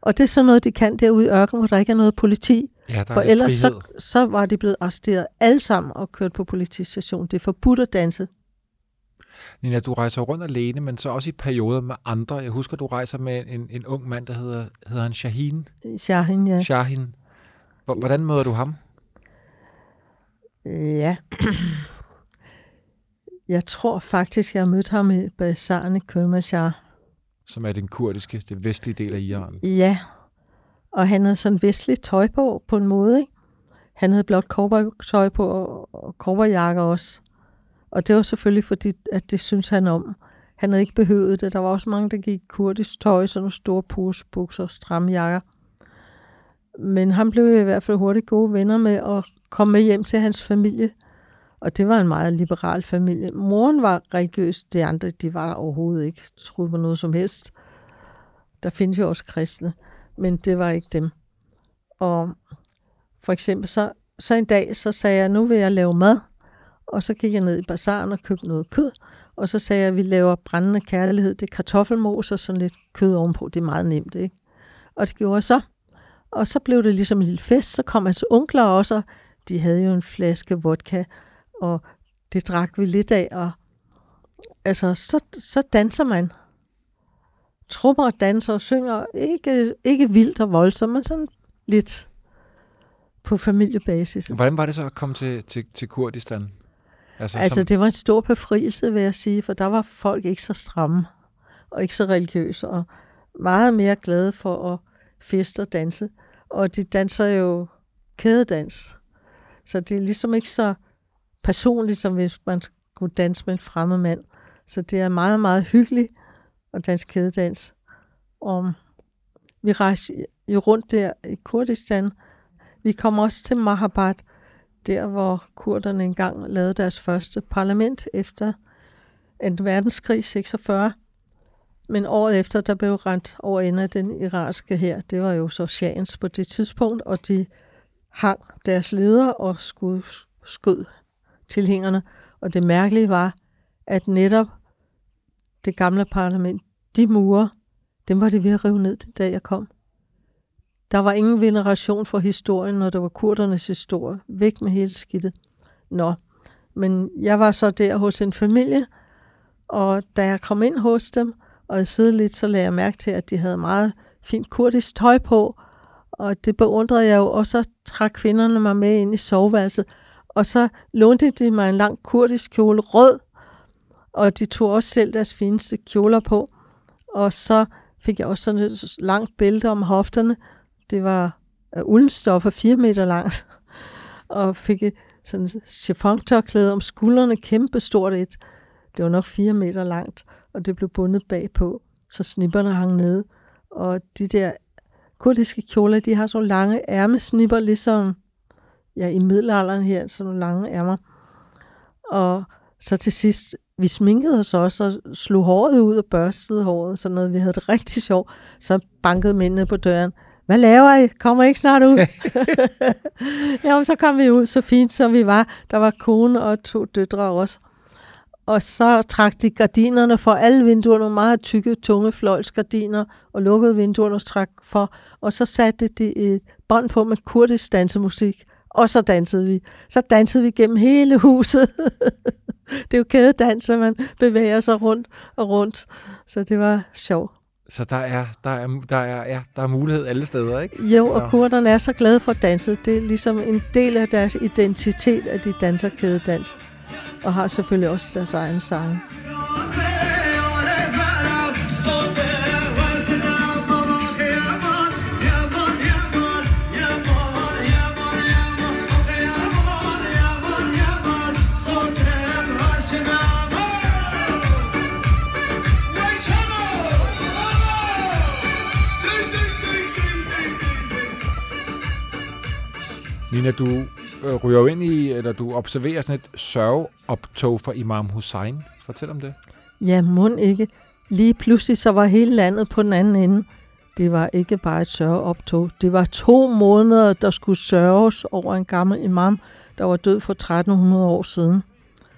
Og det er sådan noget, de kan derude i ørkenen, hvor der ikke er noget politi. Ja, for ellers så var de blevet arresteret alle sammen og kørt på politistationen. Det er forbudt at danse. Nina, du rejser rundt alene, men så også i perioder med andre. Jeg husker, du rejser med en ung mand, der hedder han Shahin. Shahin, ja. Shahin. Hvordan møder du ham? Ja. Jeg tror faktisk, jeg mødte ham i bazaren i Kermanshah. Som er den kurdiske, den vestlige del af Iran. Ja, og han havde sådan vestligt tøj på en måde, ikke? Han havde blot cowboytøj på og cowboyjakker også. Og det var selvfølgelig fordi, at det synes han om. Han havde ikke behøvet det. Der var også mange, der gik kurdisk tøj, sådan nogle store posebukser, stramme jakker. Men han blev i hvert fald hurtigt gode venner med og kom med hjem til hans familie. Og det var en meget liberal familie. Moren var religiøs, de andre, de var der overhovedet ikke, troede på noget som helst. Der findes jo også kristne, men det var ikke dem. Og for eksempel så en dag, så sagde jeg, nu vil jeg lave mad. Og så gik jeg ned i bazaren og købte noget kød. Og så sagde jeg, at vi laver brændende kærlighed. Det er kartoffelmos og sådan lidt kød ovenpå. Det er meget nemt, ikke? Og det gjorde jeg så. Og så blev det ligesom en lille fest. Så kom hans onkler også, og de havde jo en flaske vodka, og det drak vi lidt af, og altså, så danser man. Trummer og danser og synger, ikke vildt og voldsomt, men sådan lidt på familiebasis. Hvordan var det så at komme til Kurdistan? Altså, det var en stor befrielse, vil jeg sige, for der var folk ikke så stramme, og ikke så religiøse, og meget mere glade for at feste og danse. Og de danser jo kædedans. Så det er ligesom ikke så personligt, som hvis man skulle danse med en fremmed mand. Så det er meget, meget hyggeligt at danse kædedans. Og vi rejste jo rundt der i Kurdistan. Vi kom også til Mahabad, der hvor kurderne engang lavede deres første parlament efter 2. verdenskrig 46. Men året efter, der blev rent over ende af den iranske hær. Det var jo så Shahens på det tidspunkt, og de hang deres ledere og skød tilhængerne. Og det mærkelige var, at netop det gamle parlament, de mure, dem var de ved at rive ned, da jeg kom. Der var ingen veneration for historien, når der var kurdernes historie. Væk med hele skidtet. Nå, men jeg var så der hos en familie, og da jeg kom ind hos dem, og jeg sidder lidt, så lagde jeg mærke til, at de havde meget fint kurdisk tøj på, og det beundrede jeg jo, og så trak kvinderne mig med ind i soveværelset, og så lånte de mig en lang kurdisk kjole, rød, og de tog også selv deres fineste kjoler på, og så fik jeg også sådan et langt bælte om hofterne, det var uldstoffer 4 meter langt, og fik et sådan chiffontørklæde om skuldrene, kæmpestort et, det var nok 4 meter langt, og det blev bundet bagpå, så snipperne hang nede. Og de der kurdiske kjoler, de har sådan lange ærmesnipper, ligesom ja, i middelalderen her, sådan lange ærmer. Og så til sidst, vi sminkede os også, og slog håret ud og børstede håret, sådan noget, vi havde det rigtig sjovt. Så bankede mændene på døren. Hvad laver I? Kommer I ikke snart ud? Jamen, så kom vi ud så fint, som vi var. Der var kone og 2 døtre også. Og så trak de gardinerne for alle vinduerne, meget tykke, tunge fløjlsgardiner, og lukkede vinduerne trak for. Og så satte de et bånd på med kurdisk dansemusik, og så dansede vi. Så dansede vi gennem hele huset. Det er jo kædedans, at man bevæger sig rundt og rundt. Så det var sjovt. Så der er mulighed alle steder, ikke? Jo, og kurderne er så glade for at danse. Det er ligesom en del af deres identitet, at de danser kædedans. Og har selvfølgelig også deres egen sange. Nina, du ryger ind i, eller du observerer sådan et sørgeoptog for Imam Hussein. Fortæl om det. Ja, mon ikke. Lige pludselig så var hele landet på den anden ende. Det var ikke bare et sørgeoptog. Det var 2 måneder, der skulle sørges over en gammel imam, der var død for 1300 år siden.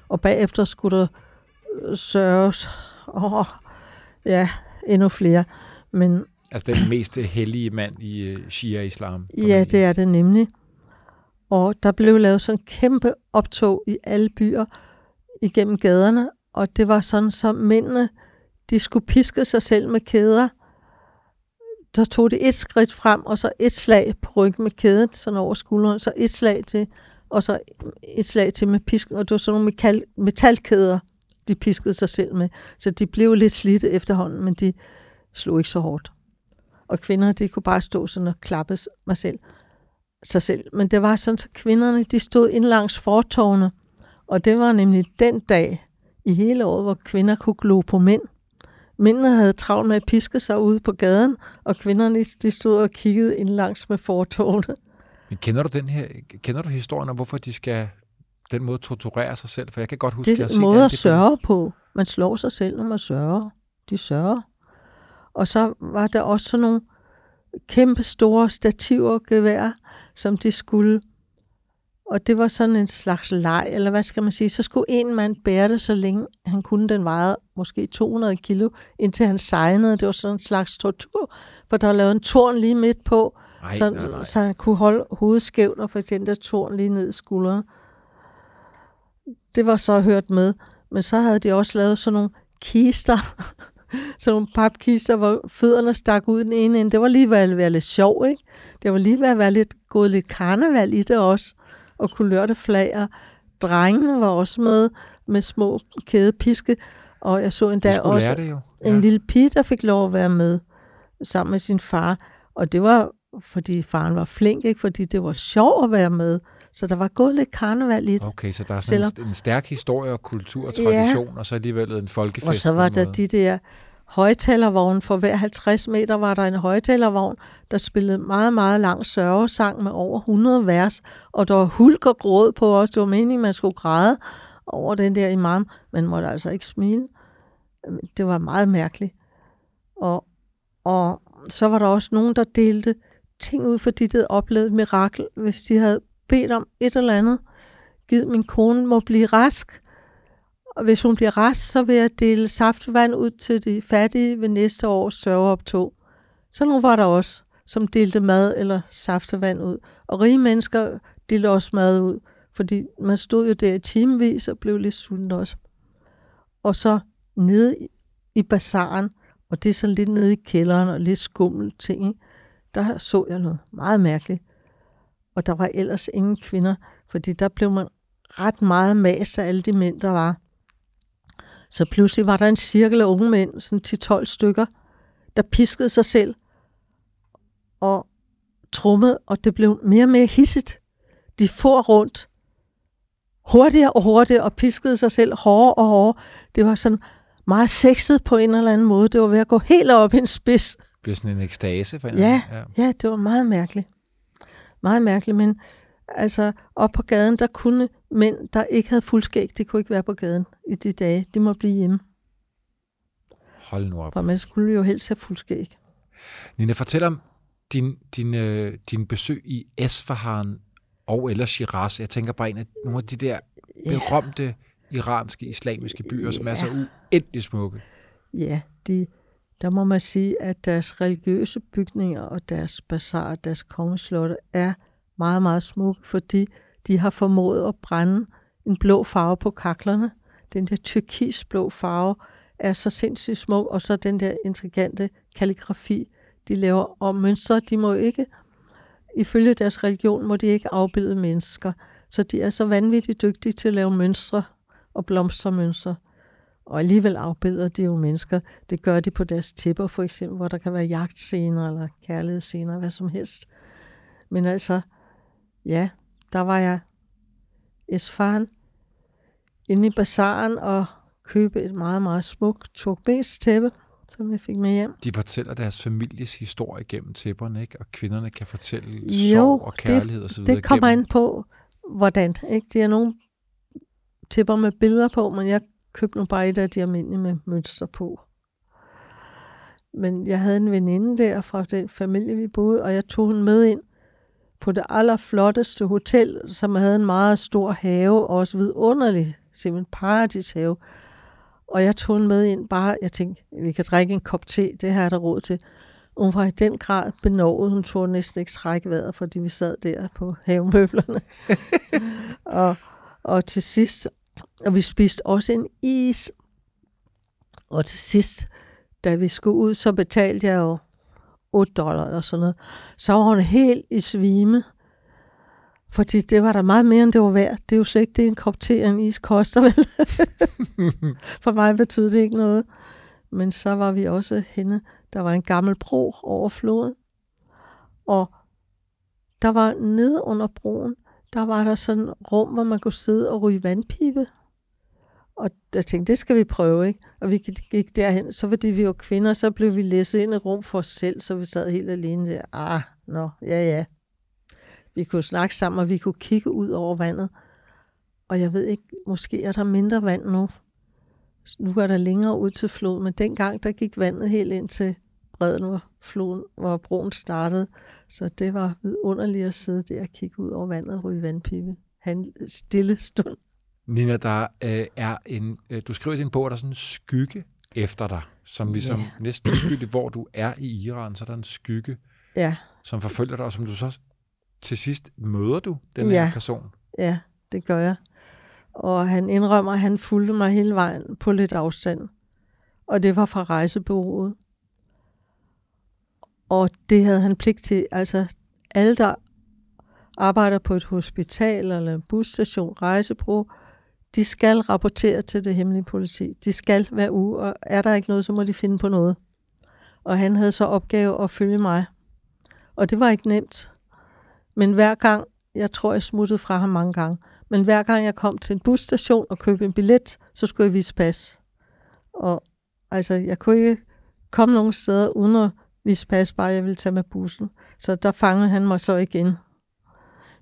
Og bagefter skulle der sørges over, ja, endnu flere. Men altså den mest hellige mand i shia-islam. Ja, det er det nemlig. Og der blev lavet sådan en kæmpe optog i alle byer igennem gaderne, og det var sådan, så mændene, de skulle piske sig selv med kæder. Der tog det 1 skridt frem, og så 1 slag på ryggen med kæden, sådan over skulderen, så 1 slag til, og så 1 slag til med pisken, og det var sådan nogle metalkæder, de piskede sig selv med. Så de blev lidt slidte efterhånden, men de slog ikke så hårdt. Og kvinder, de kunne bare stå sådan og klappe sig selv. Men det var sådan, så kvinderne, de stod ind langs fortovene, og det var nemlig den dag i hele året, hvor kvinder kunne glo på mænd. Mændene havde travlt med at piske sig ude på gaden, og kvinderne, de stod og kiggede ind langs med fortovene. Men kender du historien om, hvorfor de skal den måde torturere sig selv? For jeg kan godt huske, det er en måde at sørge på. Man slår sig selv, når man sørger. De sørger. Og så var der også sådan nogle kæmpe store stativer og gevær, som de skulle. Og det var sådan en slags leg, eller hvad skal man sige. Så skulle en mand bære det, så længe han kunne. Den vejede måske 200 kilo, indtil han sejnede. Det var sådan en slags tortur, for der var lavet en torn lige midt på, så han kunne holde hovedet skævt, og for eksempel der torn lige ned i skulderen. Det var så hørt med. Men så havde de også lavet sådan nogle kister, sådan nogle papkister, hvor fødderne stak ud den ene ende. Det var lige ved at være lidt sjov, ikke? Det var lige ved at være lidt karneval i det også. Og kulørte flager. Drengene var også med små kædepiske. Og jeg så endda også en lille pige, der fik lov at være med sammen med sin far. Og det var, fordi faren var flink, ikke? Fordi det var sjov at være med. Så der var gået lidt karneval i det. Okay, så der er sådan en stærk historie og kultur og tradition, ja, og så alligevel en folkefest. Og så var der de der højtalervogn. For hver 50 meter var der en højtalervogn, der spillede meget, meget lang sørgesang med over 100 vers. Og der var hulk og gråd på os. Det var meningen, man skulle græde over den der imam. Man måtte altså ikke smile. Det var meget mærkeligt. Og så var der også nogen, der delte ting ud, fordi de havde oplevet et mirakel. Hvis de havde bedt om et eller andet, givet min kone må blive rask. Og hvis hun bliver rask, så vil jeg dele saftvand ud til de fattige ved næste års sørgeoptog. Så nu var der også, som delte mad eller saftvand ud. Og rige mennesker delte også mad ud, fordi man stod jo der i timevis og blev lidt sulten også. Og så nede i bazaren, og det er sådan lidt nede i kælderen og lidt skummel ting, ikke? Der så jeg noget meget mærkeligt. Og der var ellers ingen kvinder, fordi der blev man ret meget mas af alle de mænd, der var. Så pludselig var der en cirkel af unge mænd, sådan 10-12 stykker, der piskede sig selv og trummede, og det blev mere og mere hidsigt. De for rundt hurtigere og hurtigere og piskede sig selv hårdere og hårdere. Det var sådan meget sexet på en eller anden måde. Det var ved at gå helt op i en spids. Det blev sådan en ekstase for en eller anden. Ja, det var meget mærkeligt. Meget mærkeligt, men altså op på gaden, der kunne mænd, der ikke havde fuldskæg, de kunne ikke være på gaden i de dage. De måtte blive hjemme. Hold nu op. For man skulle jo helst have fuldskæg. Nina, fortæl om din besøg i Esfahan og eller Shiraz. Jeg tænker bare en af nogle af de der berømte iranske, islamiske byer, som er så uendelig smukke. Ja, der må man sige, at deres religiøse bygninger og deres bazaar, deres kongeslotte er meget, meget smukke, fordi de har formået at brænde en blå farve på kaklerne. Den der turkisblå farve er så sindssygt smuk, og så den der intrigante kalligrafi, de laver. Og mønstre, de må ikke, ifølge deres religion, må de ikke afbilde mennesker. Så de er så vanvittigt dygtige til at lave mønstre og blomstermønstre. Og alligevel afbilder de jo mennesker. Det gør de på deres tæpper, for eksempel, hvor der kan være jagtscener eller kærlighedsscener, hvad som helst. Men altså, ja, der var jeg Esfahan inde i bazaren og købte et meget, meget smukt turkmensk tæppe, som jeg fik med hjem. De fortæller deres families historie gennem tæpperne, ikke? Og kvinderne kan fortælle sorg og kærlighed og så videre. Det kommer ind på, hvordan, ikke? Det er nogle tæpper med billeder på, men jeg købte nu bare et af de almindelige med mønster på. Men jeg havde en veninde der fra den familie, vi boede, og jeg tog hende med ind på det allerflotteste hotel, som havde en meget stor have, og også vidunderlig, simpelthen paradishave. Og jeg tog hende med ind bare, jeg tænkte, vi kan drikke en kop te, det her er der råd til. Hun var i den grad benovet, hun tog næsten ikke trække vejret, fordi vi sad der på havemøblerne. og til sidst, og vi spiste også en is. Og til sidst, da vi skulle ud, så betalte jeg jo $8 eller sådan noget. Så var hun helt i svime. Fordi det var der meget mere, end det var værd. Det er jo slet ikke det, en kop te og en is koster, vel? For mig betød det ikke noget. Men så var vi også henne. Der var en gammel bro over floden. Og der var nede under broen, der var der sådan et rum, hvor man kunne sidde og ryge vandpibe. Og jeg tænkte, det skal vi prøve, ikke? Og vi gik derhen, så fordi vi var kvinder, så blev vi læsset ind i rum for os selv, så vi sad helt alene der. Vi kunne snakke sammen, og vi kunne kigge ud over vandet. Og jeg ved ikke, måske er der mindre vand nu. Nu er der længere ud til floden, men dengang, der gik vandet helt ind til bredden, hvor broen startede. Så det var vidunderligt at sidde der og kigge ud over vandet og ryge vandpibe. Han stille stund. Nina, der er en... du skriver i din bog, der er sådan en skygge efter dig, som ligesom næsten skyldig, hvor du er i Iran, så er der en skygge, som forfølger dig, og som du så til sidst møder du den her person. Ja, det gør jeg. Og han indrømmer, at han fulgte mig hele vejen på lidt afstand. Og det var fra rejsebureauet. Og det havde han pligt til. Altså alle, der arbejder på et hospital eller en busstation, rejsebureau, de skal rapportere til det hemmelige politi. De skal hver uge, og er der ikke noget, så må de finde på noget. Og han havde så opgave at følge mig. Og det var ikke nemt. Men hver gang, jeg tror, jeg smuttede fra ham mange gange, men hver gang jeg kom til en busstation og købte en billet, så skulle jeg vise pas. Og altså, jeg kunne ikke komme nogle steder, uden at vise pas, bare jeg ville tage med bussen. Så der fangede han mig så igen.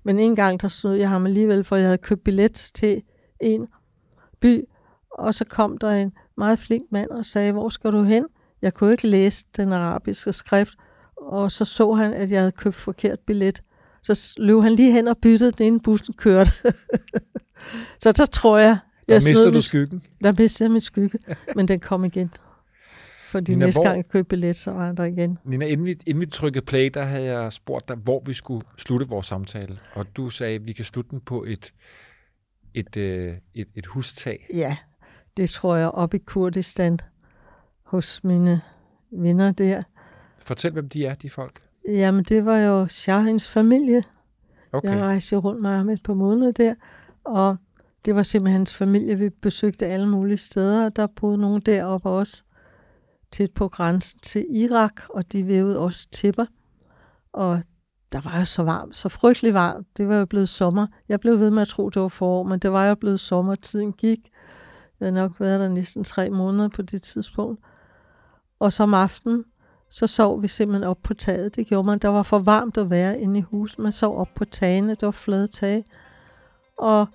Men en gang, der snød jeg ham alligevel, for jeg havde købt billet til en by, og så kom der en meget flink mand og sagde, hvor skal du hen? Jeg kunne ikke læse den arabiske skrift, og så så han, at jeg havde købt forkert billet. Så løb han lige hen og byttede det, inden bussen kørte. Så der tror jeg der mistede du skyggen? Der mistede jeg min skygge, men den kom igen. Fordi Nina, næste gang jeg købte billet, så var der igen. Nina, inden vi trykkede play, der havde jeg spurgt dig, hvor vi skulle slutte vores samtale. Og du sagde, at vi kan slutte den på et hustag. Ja, det tror jeg op i Kurdistan hos mine venner der. Fortæl, hvem de er, de folk. Jamen, det var jo Shahins familie. Okay. Jeg rejste rundt med ham et par måneder der, og det var simpelthen hans familie. Vi besøgte alle mulige steder, og der boede nogen deroppe også, tæt på grænsen til Irak, og de vævede også tæpper. Og der var jo så varmt, så frygtelig varmt. Det var jo blevet sommer. Jeg blev ved med at tro, det var forår, men det var jo blevet sommer. Tiden gik. Jeg havde nok været der næsten 3 måneder på det tidspunkt. Og så om aftenen, så sov vi simpelthen op på taget. Det gjorde man. Der var for varmt at være inde i huset. Man sov op på tagene. Det var flade tage. Og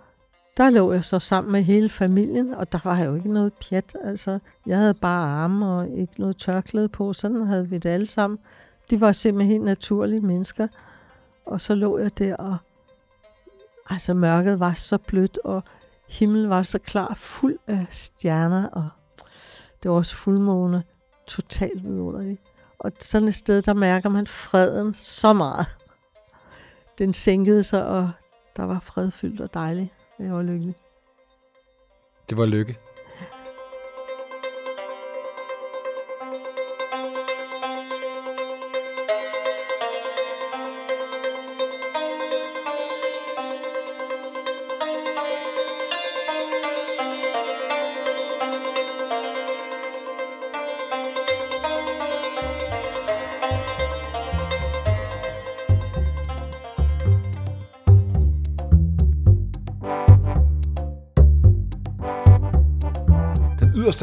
der lå jeg så sammen med hele familien, og der var jo ikke noget pjat. Altså, jeg havde bare arme og ikke noget tørklæde på. Sådan havde vi det alle sammen. De var simpelthen helt naturlige mennesker. Og så lå jeg der, og altså, mørket var så blødt, og himlen var så klar, fuld af stjerner, og det var også fuldmåne, totalt vidunderligt. Og sådan et sted, der mærker man freden så meget. Den sænkede sig, og der var fredfyldt og dejligt. Jeg var lykkelig. Det var lykke.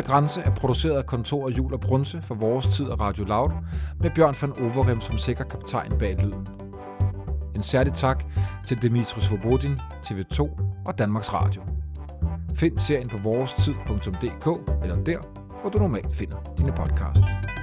Brunse er produceret af Kontor og Jul og Brunse for Vores Tid og Radio Laud, med Bjørn van Overhem som sikker kaptajn bag lyden. En særlig tak til Dimitris Vobodin, TV2 og Danmarks Radio. Find serien på vorestid.dk eller der, hvor du normalt finder dine podcasts.